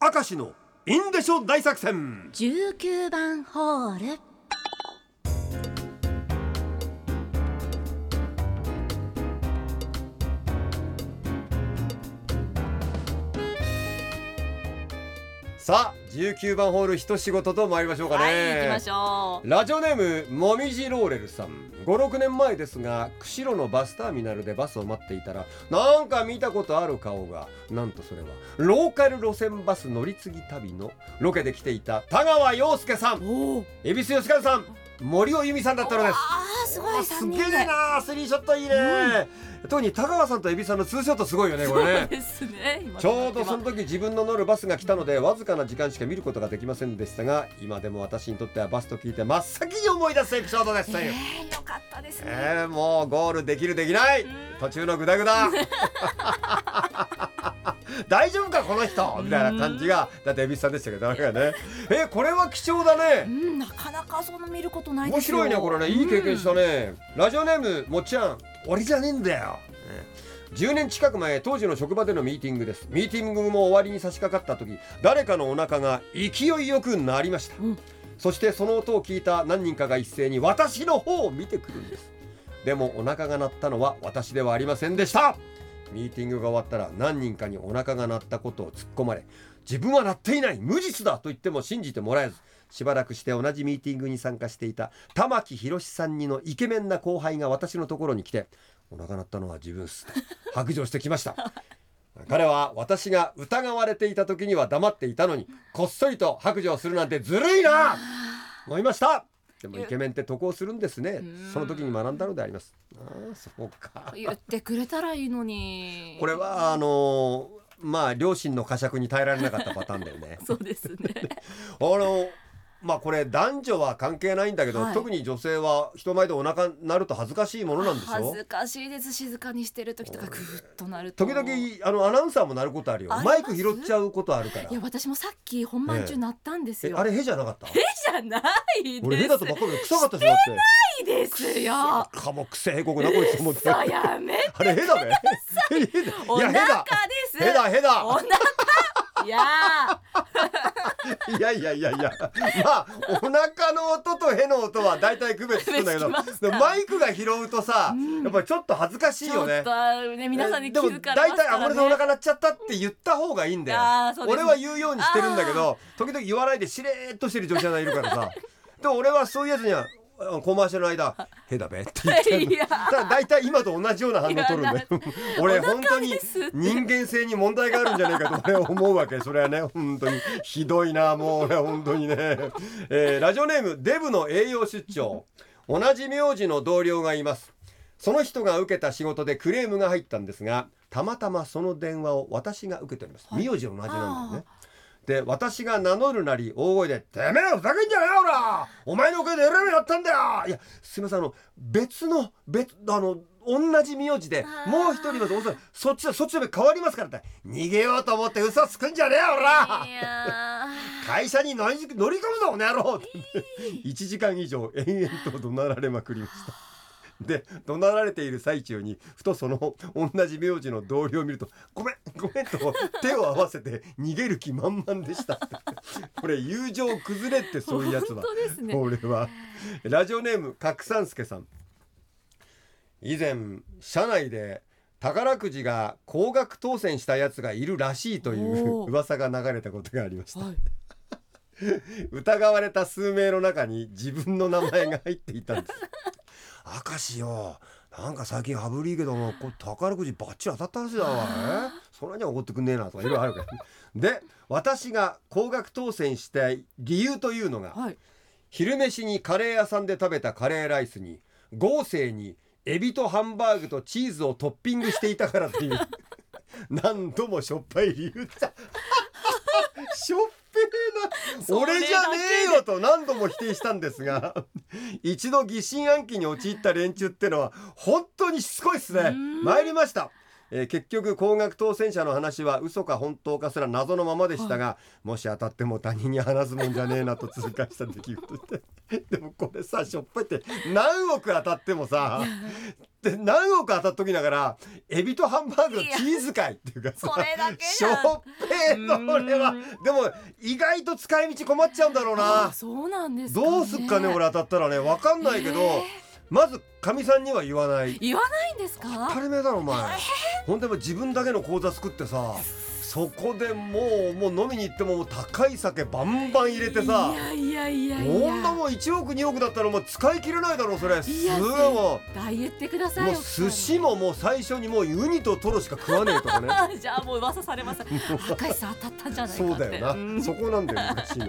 明石のインデショ大作戦19番ホール。さあ19番ホール一仕事と参りましょうかね。はい、行きましょう。ラジオネームもみじローレルさん。 5,6 年前ですが、釧路のバスターミナルでバスを待っていたら、なんか見たことある顔が。なんとそれはローカル路線バス乗り継ぎ旅のロケで来ていた田川陽介さん、恵比寿吉川さん、森尾由美さんだったのです。あーすごい、すげえな、スリーショットいいね、特に田川さんと恵比さんのツーショットすごいよね、これね。そうですね。ちょうどその時自分の乗るバスが来たので、わずかな時間しか見ることができませんでしたが、今でも私にとってはバスと聞いて真っ先に思い出すエピソードです。よかったですね。もうゴールできるできない、途中のグダグダ大丈夫かこの人みたいな感じが、だって恵比さんでしたけどね。これは貴重だね、なかなかその見ることないですよ。面白いねこれね、いい経験したね。ラジオネームもっちゃん。俺じゃねえんだよ。10年近く前、当時の職場でのミーティングです。ミーティングも終わりに差し掛かった時、誰かのお腹が勢いよく鳴りました、そしてその音を聞いた何人かが一斉に私の方を見てくるんです。でもお腹が鳴ったのは私ではありませんでした。ミーティングが終わったら何人かにお腹が鳴ったことを突っ込まれ、自分は鳴っていない、無実だと言っても信じてもらえず、しばらくして同じミーティングに参加していた玉木宏さんのイケメンな後輩が私のところに来て、お腹鳴ったのは自分っす、白状してきました彼は私が疑われていた時には黙っていたのに、こっそりと白状するなんてずるいな思いました。でもイケメンって渡航するんですね。その時に学んだのであります。あ、そうか、言ってくれたらいいのに。これは両親の呵責に耐えられなかったパターンだよねそうですねこれ男女は関係ないんだけど、特に女性は人前でお腹鳴ると恥ずかしいものなんでしょ。恥ずかしいです。静かにしてる時とかグッと鳴ると、時々アナウンサーも鳴ることあるよ。マイク拾っちゃうことあるから。いや私もさっき本番中鳴ったんですよ。あれ屁じゃなかった。屁じゃないです。俺屁だとばっかり臭かったし、だってしてないですよ。かも臭い、ここなこいつ思ってあれ屁だねお腹です。屁だお腹いやお腹の音とへの音はだいたい区別つくんだけど、マイクが拾うとさ、やっぱりちょっと恥ずかしいよね。ちょっとね、皆さんに気づかれますからね。でもだいたい俺のお腹鳴っちゃったって言った方がいいんだよ。俺は言うようにしてるんだけど、時々言わないでしれーっとしてる女子がいるからさでも俺はそういうやつにはコマーシャルの間へだべって言ってる。だいたい今と同じような反応取るんだよ俺本当に人間性に問題があるんじゃないかと俺思うわけ。それはね、本当にひどいな、もう俺本当にねラジオネームデブの栄養出張。同じ名字の同僚がいます。その人が受けた仕事でクレームが入ったんですが、たまたまその電話を私が受けております。名字同じなんだよね。で、私が名乗るなり大声で、てめえふざけんじゃねえよ、ほらお前のおかげでえらい目やったんだよ。いやすいません、同じ名字でもう一人の同僚、そっちの目変わりますからって、逃げようと思って嘘つくんじゃねえよ、ほら会社に乗り込むぞこの野郎1時間以上延々と怒鳴られまくりましたで、怒鳴られている最中にふとその同じ名字の同僚を見ると、ごめんと手を合わせて逃げる気満々でしたこれ友情崩れってそういうやつは本当ですね。これはラジオネーム角三助さん。以前社内で宝くじが高額当選したやつがいるらしいという噂が流れたことがありました、疑われた数名の中に自分の名前が入っていたんです明石よ、なんか最近羽振りいいけども、宝くじバッチリ当たったらしいだわ、そんなには怒ってくんねえなとかいろいろあるからで、私が高額当選した理由というのが、昼飯にカレー屋さんで食べたカレーライスに豪勢にエビとハンバーグとチーズをトッピングしていたからという何度もしょっぱい理由だしょっぱいな、俺じゃねえよと何度も否定したんですが一度疑心暗鬼に陥った連中ってのは本当にしつこいっすね。参りました。結局高額当選者の話は嘘か本当かすら謎のままでしたが、もし当たっても他人に話すもんじゃねえなと痛感した出来事ででもこれさ、しょっぱいって何億当たってもさで何億当たっときながらエビとハンバーグのチーズかいっていうかさ、それだけしょっぺーの俺はでも意外と使い道困っちゃうんだろうな。そうなんですかね。どうすっかね、俺当たったらね、分かんないけど、まずかみさんには言わない。言わないんですか。当たり前だろお前、ほんでも自分だけの口座作ってさ、そこでもう飲みに行っても高い酒バンバン入れてさ、女も1億2億だったらもう使い切れないだろうそれ。いや、すごい言ってください。もう寿司ももう最初にもうウニとトロしか食わねえとかねじゃあもう噂されます。高いさん当たったんじゃないかって。そうだよな、そこなんだよ、昔の